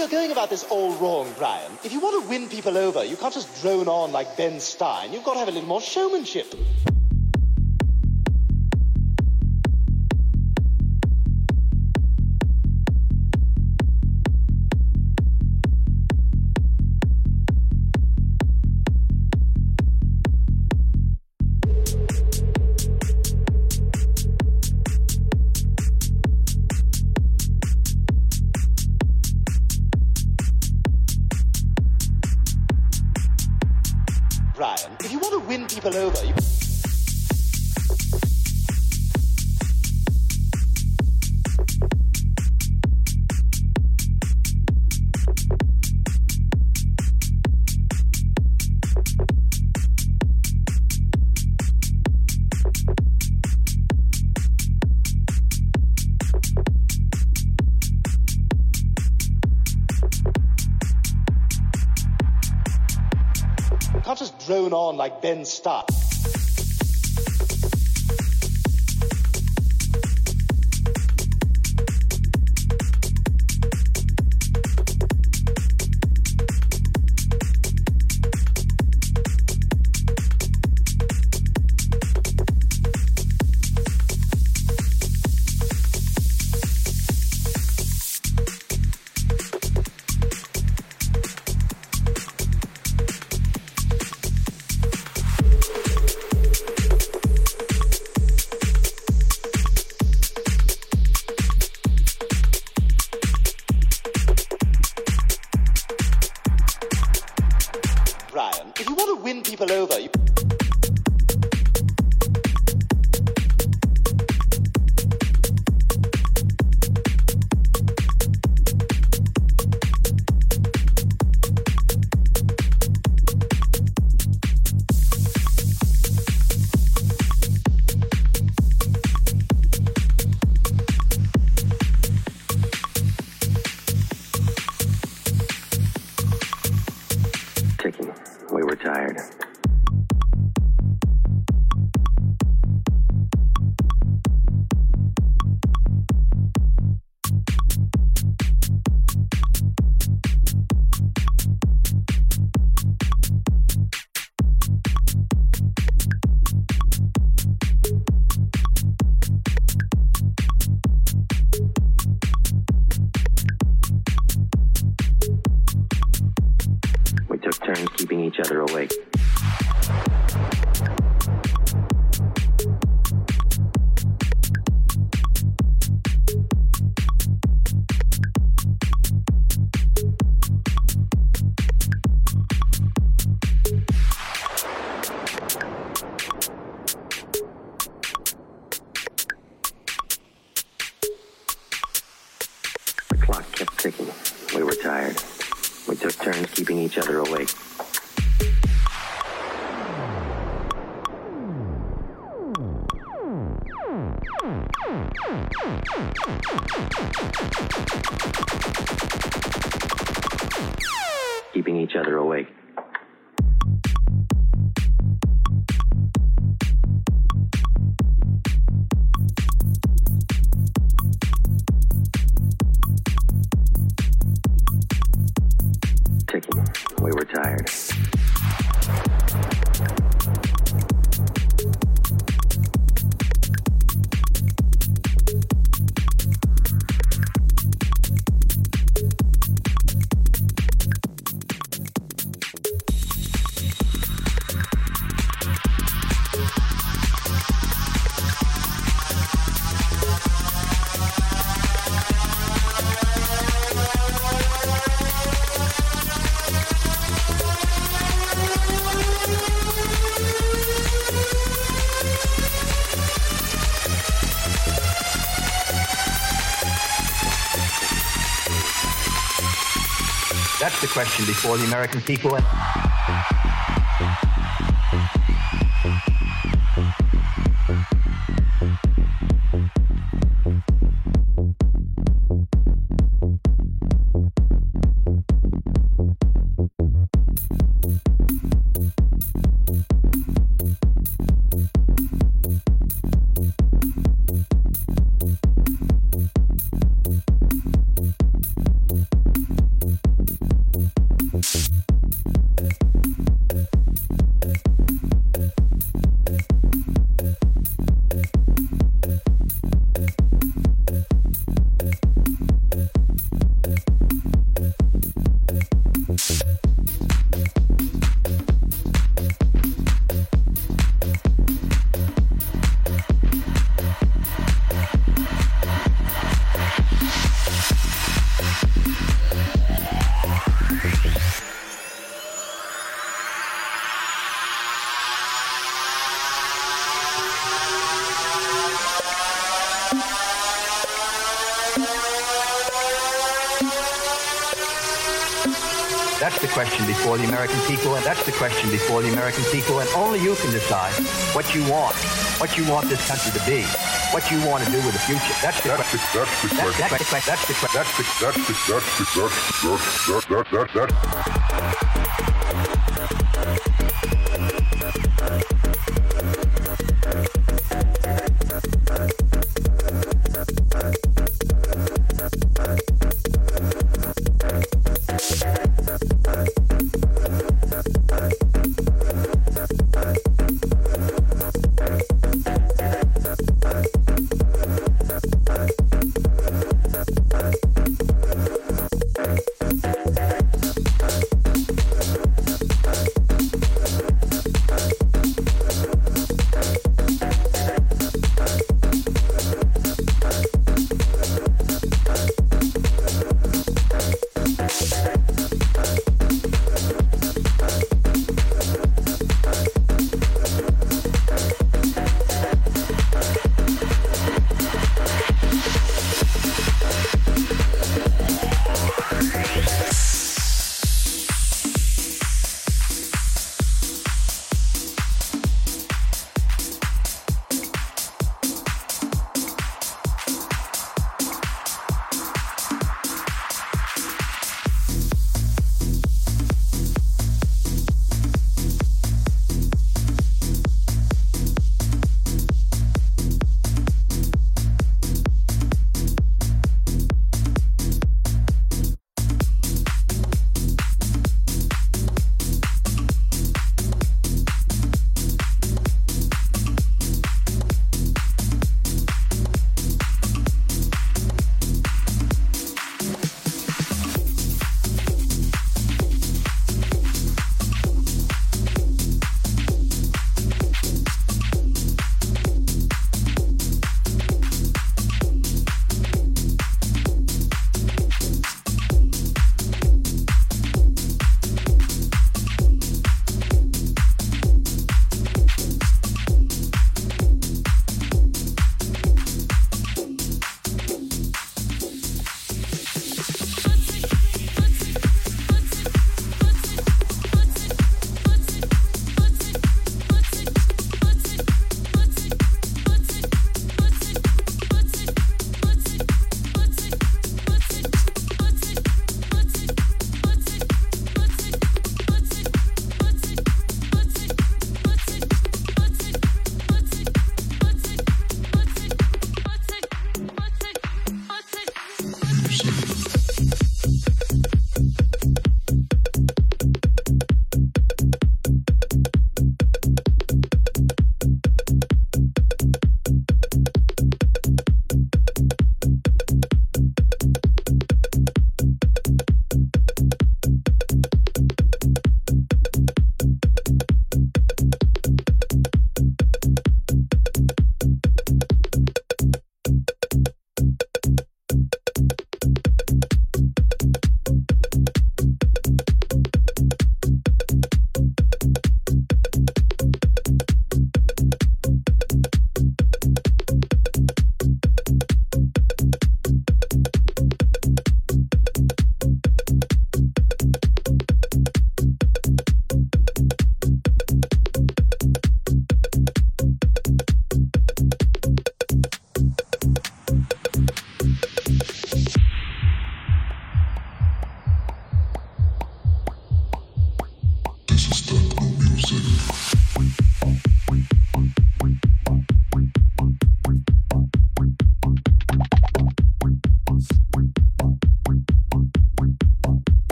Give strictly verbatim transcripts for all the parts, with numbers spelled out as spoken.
you're going about this all wrong, Brian. If you want to win people over, you can't just drone on like Ben Stein. You've got to have a little more showmanship. Ryan, if you want to win people over, you... I can't just drone on like Ben Stein. Ryan, if you want to win people over, you... We were tired. Turns keeping each other awake. The clock kept ticking. We were tired. We took turns keeping each other awake. Keeping each other awake. Ticking. We were tired. That's the question before the American people. That's the question before the American people, and that's the question before the American people, and only you can decide what you want, what you want this country to be, what you want to do with the future. That's the question. That's the question. That's the question. That's the question. That's the question. That's the question.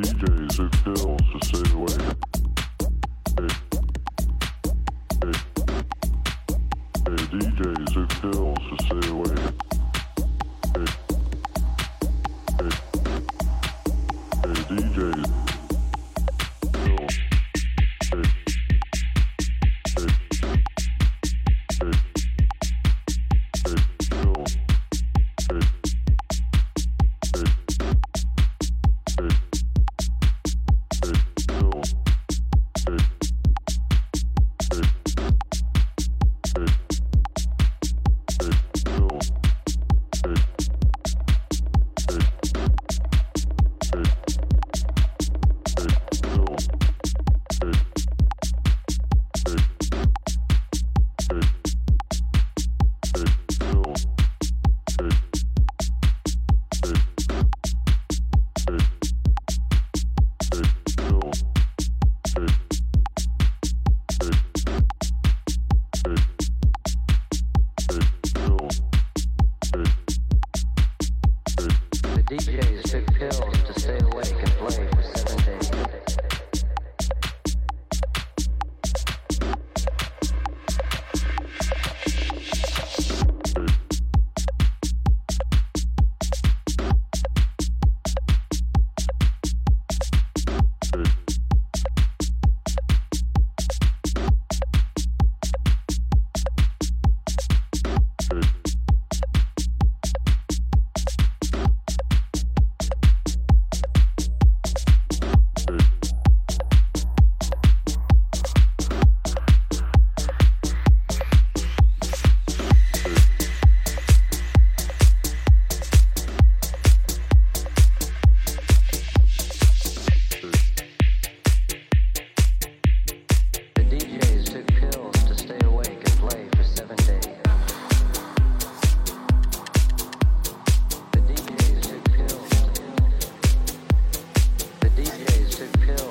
D Js, it kills to stay away. Hey, hey, hey, D Js, it kills to stay away. Hey, hey, hey, D Js. Pill.